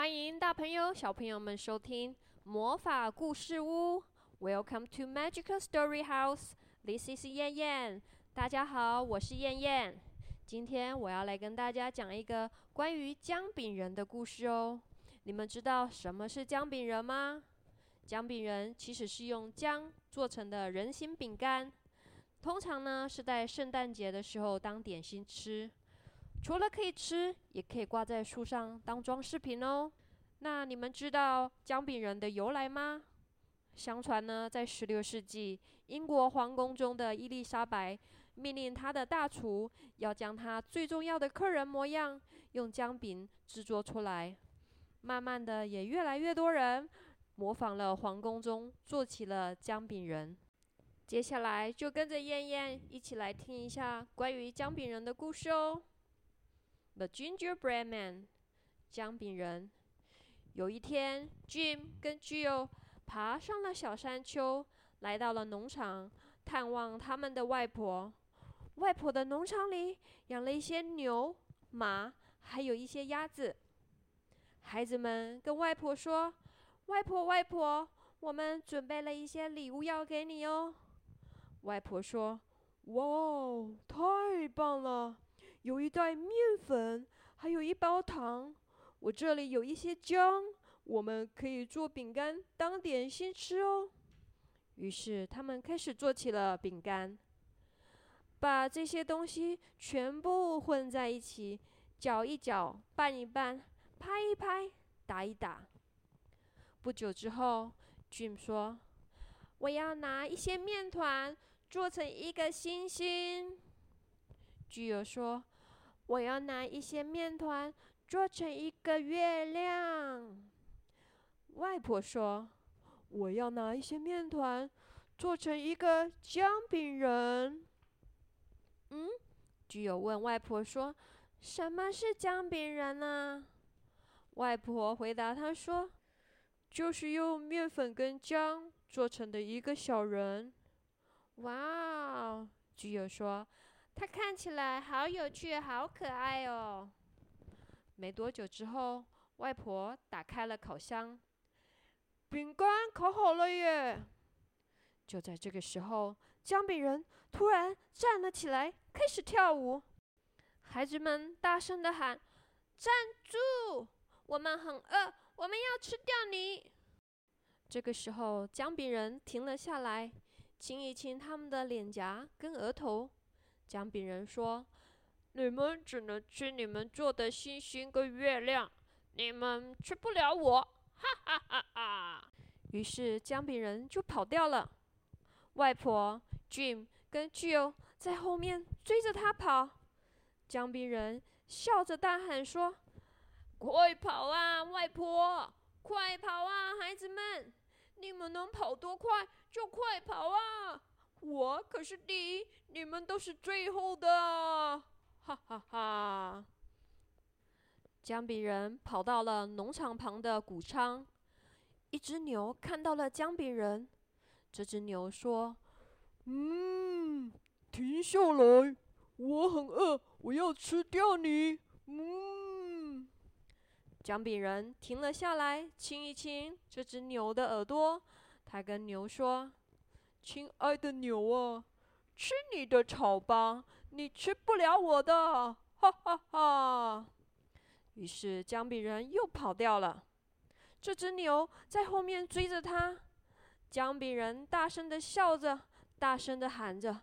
欢迎大朋友、小朋友们收听魔法故事屋。Welcome to Magical Story House. This is Yen Yen. 大家好，我是燕燕。今天我要来跟大家讲一个关于姜饼人的故事哦。你们知道什么是姜饼人吗？姜饼人其实是用姜做成的人形饼干，通常呢是在圣诞节的时候当点心吃。除了可以吃，也可以挂在树上当装饰品哦。那你们知道姜饼人的由来吗？相传呢，在16世纪，英国皇宫中的伊丽莎白命令她的大厨要将她最重要的客人模样用姜饼制作出来。慢慢的，也越来越多人模仿了皇宫中做起了姜饼人。接下来就跟着燕燕一起来听一下关于姜饼人的故事哦。The Gingerbread Man， 姜饼人。有一天 ，Jim 跟 Gio 爬上了小山丘，来到了农场探望他们的外婆。外婆的农场里养了一些牛、马，还有一些鸭子。孩子们跟外婆说：“外婆，外婆，我们准备了一些礼物要给你哦。”外婆说：“哇，太棒了！有一袋面粉，还有一包糖。我这里有一些姜，我们可以做饼干当点心吃哦。”于是他们开始做起了饼干，把这些东西全部混在一起，搅一搅，拌一拌，拍一拍，打一打。不久之后 ，Jim 说：“我要拿一些面团做成一个星星。”Gio 说：“我要拿一些面团做成一个月亮。”外婆说：“我要拿一些面团做成一个姜饼人。”Gio 问外婆说：“什么是姜饼人呢？”外婆回答他说：“就是用面粉跟姜做成的一个小人。”哇哦 ，Gio 说。他看起来好有趣，好可爱哦。没多久之后，外婆打开了烤箱，饼干烤好了耶！就在这个时候，姜饼人突然站了起来，开始跳舞。孩子们大声地喊：“站住！我们很饿，我们要吃掉你！”这个时候，姜饼人停了下来，亲一亲他们的脸颊跟额头。姜饼人说：“你们只能吃你们做的星星跟月亮，你们吃不了我，哈哈哈哈！”于是姜饼人就跑掉了。外婆、Jim 跟 Jill 在后面追着他跑。姜饼人笑着大喊说：“快跑啊，外婆！快跑啊，孩子们！你们能跑多快就快跑啊！我可是第一，你们都是最后的，哈哈哈！”姜饼人跑到了农场旁的谷仓，一只牛看到了姜饼人。这只牛说：“停下来，我很饿，我要吃掉你。”姜饼人停了下来，亲一亲这只牛的耳朵。他跟牛说：“亲爱的牛啊，吃你的草吧，你吃不了我的，哈哈哈！”于是姜饼人又跑掉了，这只牛在后面追着他。姜饼人大声的笑着，大声的喊着：“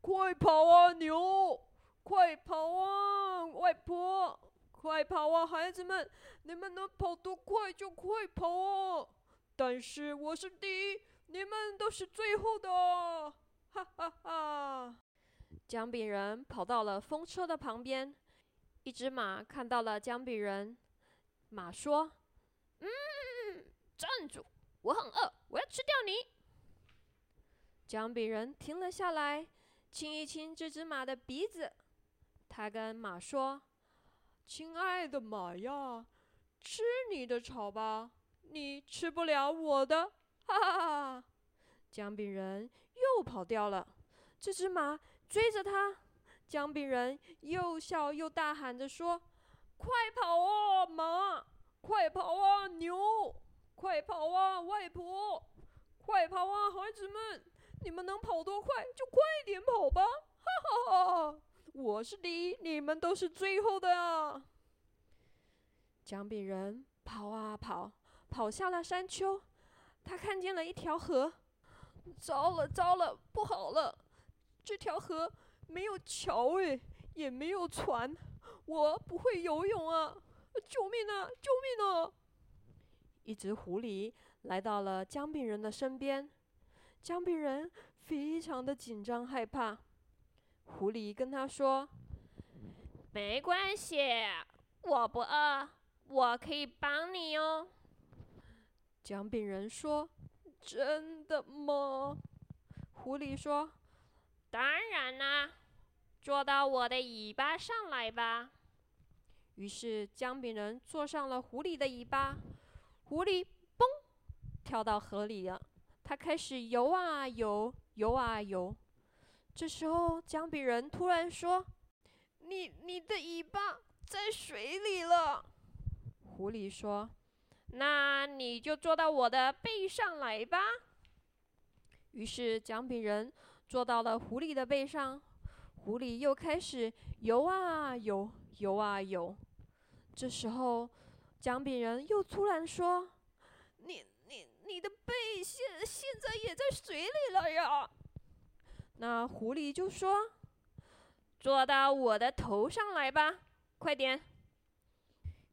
快跑啊，牛！快跑啊，外婆！快跑啊，孩子们！你们能跑多快就快跑啊！但是我是第一，你们都是最后的，哈哈哈！”姜饼人跑到了风车的旁边，一只马看到了姜饼人。马说：“站住！我很饿，我要吃掉你。”姜饼人停了下来，亲一亲这只马的鼻子。他跟马说：“亲爱的马呀，吃你的草吧，你吃不了我的。”哈！姜饼人又跑掉了，这只马追着他。姜饼人又笑又大喊着说：“快跑哦，马！快跑啊，牛！快跑啊，外婆！快跑啊，孩子们！你们能跑多快就快点跑吧！哈哈哈！我是第一，你们都是最后的啊！姜饼人跑啊跑，跑下了山丘。他看见了一条河，糟了糟了，不好了！这条河没有桥哎，也没有船，我不会游泳啊！救命啊！救命啊！一只狐狸来到了姜饼人的身边，姜饼人非常的紧张害怕。狐狸跟他说：“没关系，我不饿，我可以帮你哦。”姜饼人说：“真的吗？”狐狸说：“当然啦、啊，坐到我的尾巴上来吧。”于是姜饼人坐上了狐狸的尾巴，狐狸嘣跳到河里了，它开始游啊游，游啊游。这时候姜饼人突然说：“你的尾巴在水里了。”狐狸说：“那你就坐到我的背上来吧。”于是姜饼人坐到了狐狸的背上，狐狸又开始游啊游，游啊游。这时候姜饼人又突然说：“你的背现在也在水里了呀。”那狐狸就说：“坐到我的头上来吧，快点。”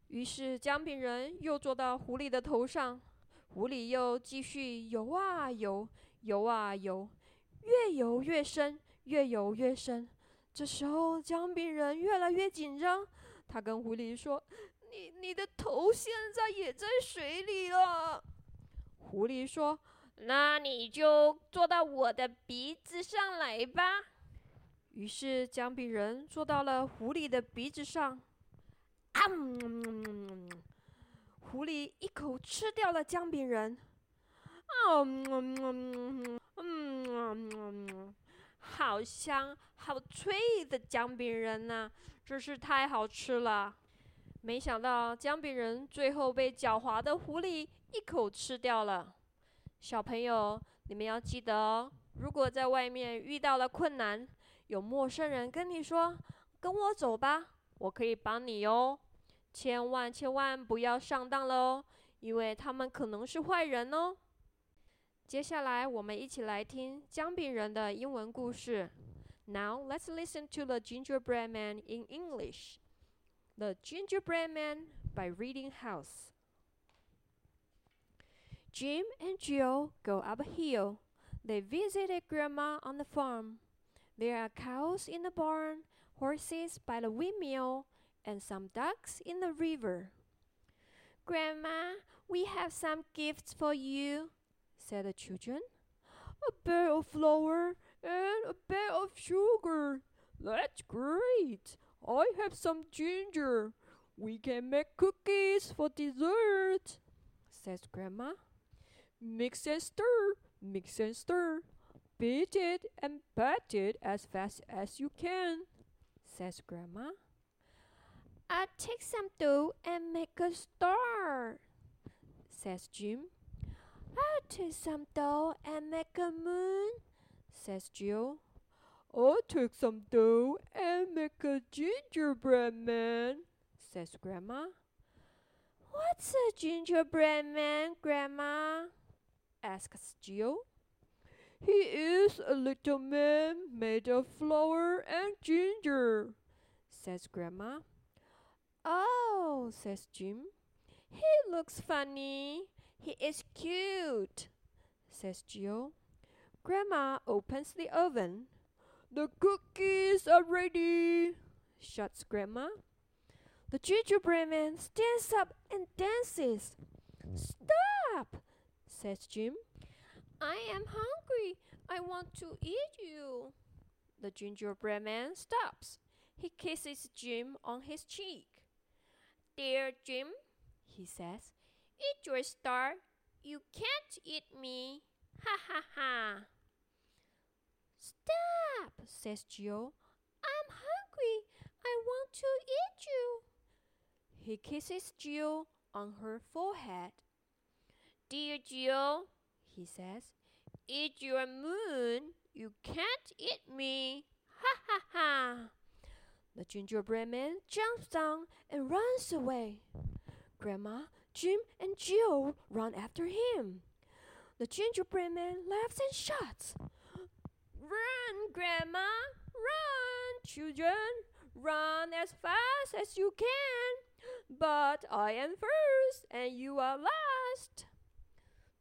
于是姜饼人又坐到狐狸的头上，狐狸又继续游啊游，游啊游，越游越深，越游越深。这时候姜饼人越来越紧张，他跟狐狸说：“你的头现在也在水里了。”狐狸说：“那你就坐到我的鼻子上来吧。”于是姜饼人坐到了狐狸的鼻子上，狐狸一口吃掉了姜饼人。好香好脆的姜饼人啊，真是太好吃了。没想到姜饼人最后被狡猾的狐狸一口吃掉了。小朋友，你们要记得哦，如果在外面遇到了困难，有陌生人跟你说跟我走吧，我可以帮你哦，千万千万不要上当了哦，因为他们可能是坏人哦。接下来我们一起来听姜饼人的英文故事。 Now let's listen to The Gingerbread Man in English. The Gingerbread Man by Reading House. Jim and Jill go up a hill. They visited Grandma on the farm. There are cows in the barn, horses by the windmill, and some ducks in the river. "Grandma, we have some gifts for you," said the children. "A bag of flour and a bag of sugar. That's great. I have some ginger. We can make cookies for dessert," says Grandma. "Mix and stir, mix and stir. Beat it and pat it as fast as you can," says Grandma. "I'll take some dough and make a star," says Jim. "I'll take some dough and make a moon," says Jill. "I'll take some dough and make a gingerbread man," says Grandma. "What's a gingerbread man, Grandma?" asks Jill. "He is a little man made of flour and ginger," says Grandma. "Oh," says Jim. "He looks funny. He is cute," says Jill. Grandma opens the oven. "The cookies are ready," shouts Grandma. The gingerbread man stands up and dances. "Stop," says Jim. "I am hungry. I want to eat you." The gingerbread man stops. He kisses Jim on his cheek. "Dear Jim," he says, "eat your star. You can't eat me. Ha ha ha." "Stop," says Joe. "I'm hungry. I want to eat you." He kisses Jill on her forehead. Dear Gio, he says, it's your moon. You can't eat me. Ha ha ha. The gingerbread man jumps down and runs away. Grandma, Jim, and Jill run after him. The gingerbread man laughs and shouts, Run, Grandma! Run, children! Run as fast as you can! But I am first and you are last!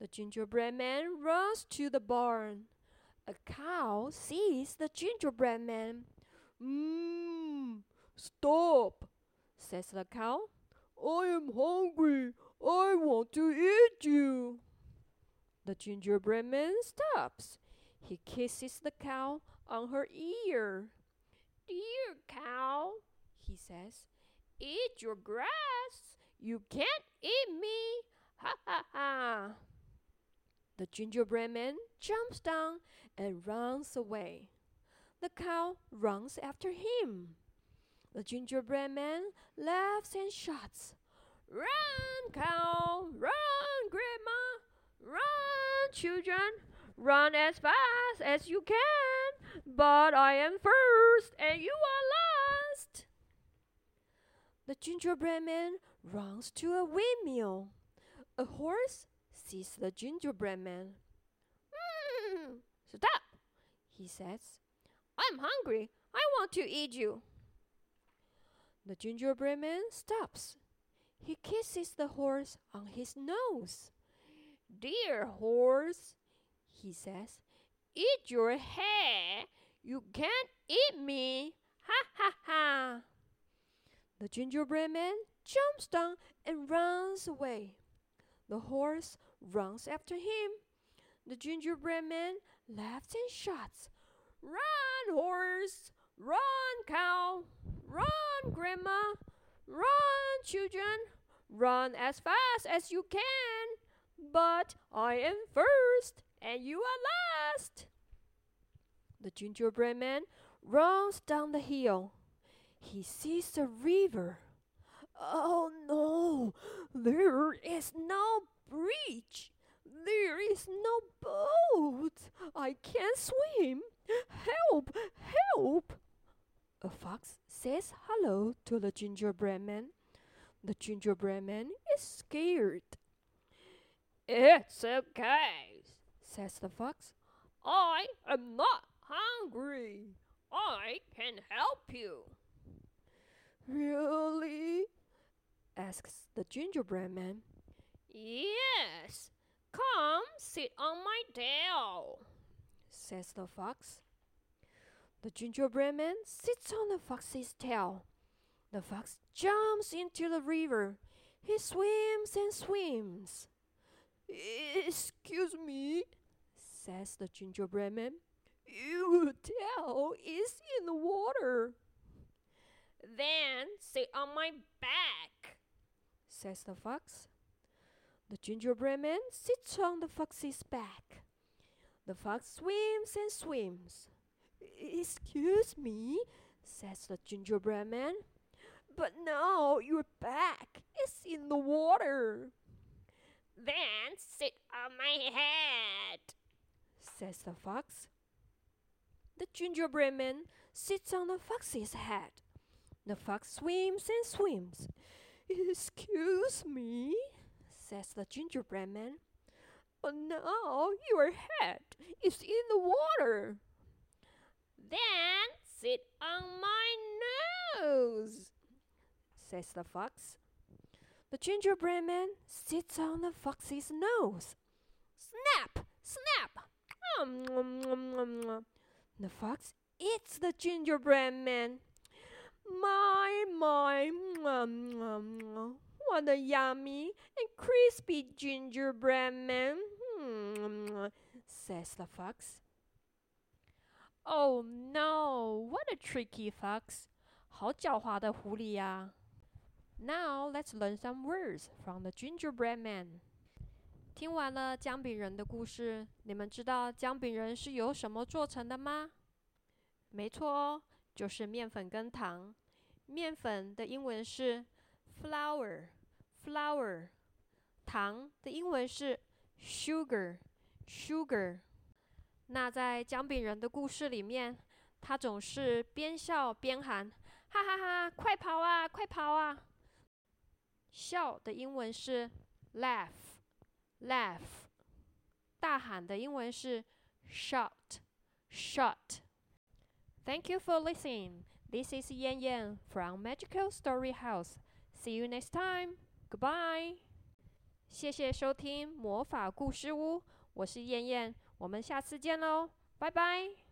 The gingerbread man runs to the barn. A cow sees the gingerbread man. Stop! Says the cow. I am hungry. I want to eat you. The gingerbread man stops. He kisses the cow on her ear. Dear cow, he says, eat your grass. You can't eat me. Ha ha ha. The gingerbread man jumps down and runs away. The cow runs after him. The gingerbread man laughs and shouts, Run, cow! Run, Grandma! Run, children! Run as fast as you can! But I am first and you are last! The gingerbread man runs to a windmill. A horse sees the gingerbread man. Stop! He says. I'm hungry. I want to eat you. The gingerbread man stops. He kisses the horse on his nose. Dear horse, he says, eat your hair. You can't eat me. Ha ha ha. The gingerbread man jumps down and runs away. The horse runs after him. The gingerbread man laughs and shouts, Run, horse! Run, cow! Run, Grandma! Run, children! Run as fast as you can! But I am first, and you are last! The gingerbread man runs down the hill. He sees a river. Oh no! There is no bridge! There is no boat! I can't swim! Help! Help! A fox says hello to the gingerbread man. The gingerbread man is scared. It's okay, says the fox. I am not hungry. I can help you. Really? Asks the gingerbread man. Yes, come sit on my tail, says the fox. The gingerbread man sits on the fox's tail. The fox jumps into the river. He swims and swims. Excuse me, says the gingerbread man. Your tail is in the water. Then sit on my back, says the fox. The gingerbread man sits on the fox's back. The fox swims and swims. Excuse me, says the gingerbread man, but now your back is in the water. Then sit on my head, says the fox. The gingerbread man sits on the fox's head. The fox swims and swims. Excuse me, says the gingerbread man, but now your head is in the water. Then sit on my nose, says the fox. The gingerbread man sits on the fox's nose. Snap! Snap! The fox eats the gingerbread man. My, what a yummy and crispy gingerbread man, says the fox. Oh no, what a tricky fox. 好狡猾的狐狸呀。Now let's learn some words from the gingerbread man. 听完了姜饼人的故事，你们知道姜饼人是由什么做成的吗？没错哦，就是面粉跟糖。面粉的英文是 flour, flour， 糖的英文是 sugar。 那在姜饼人的故事里面，他总是边笑边喊哈哈哈，快跑啊快跑啊。笑的英文是 laugh， 大喊的英文是 shout。 Thank you for listening. This is Yen Yen from Magical Story House. See you next time. Goodbye. 谢谢收听魔法故事屋，我是燕燕，我们下次见喽，拜拜。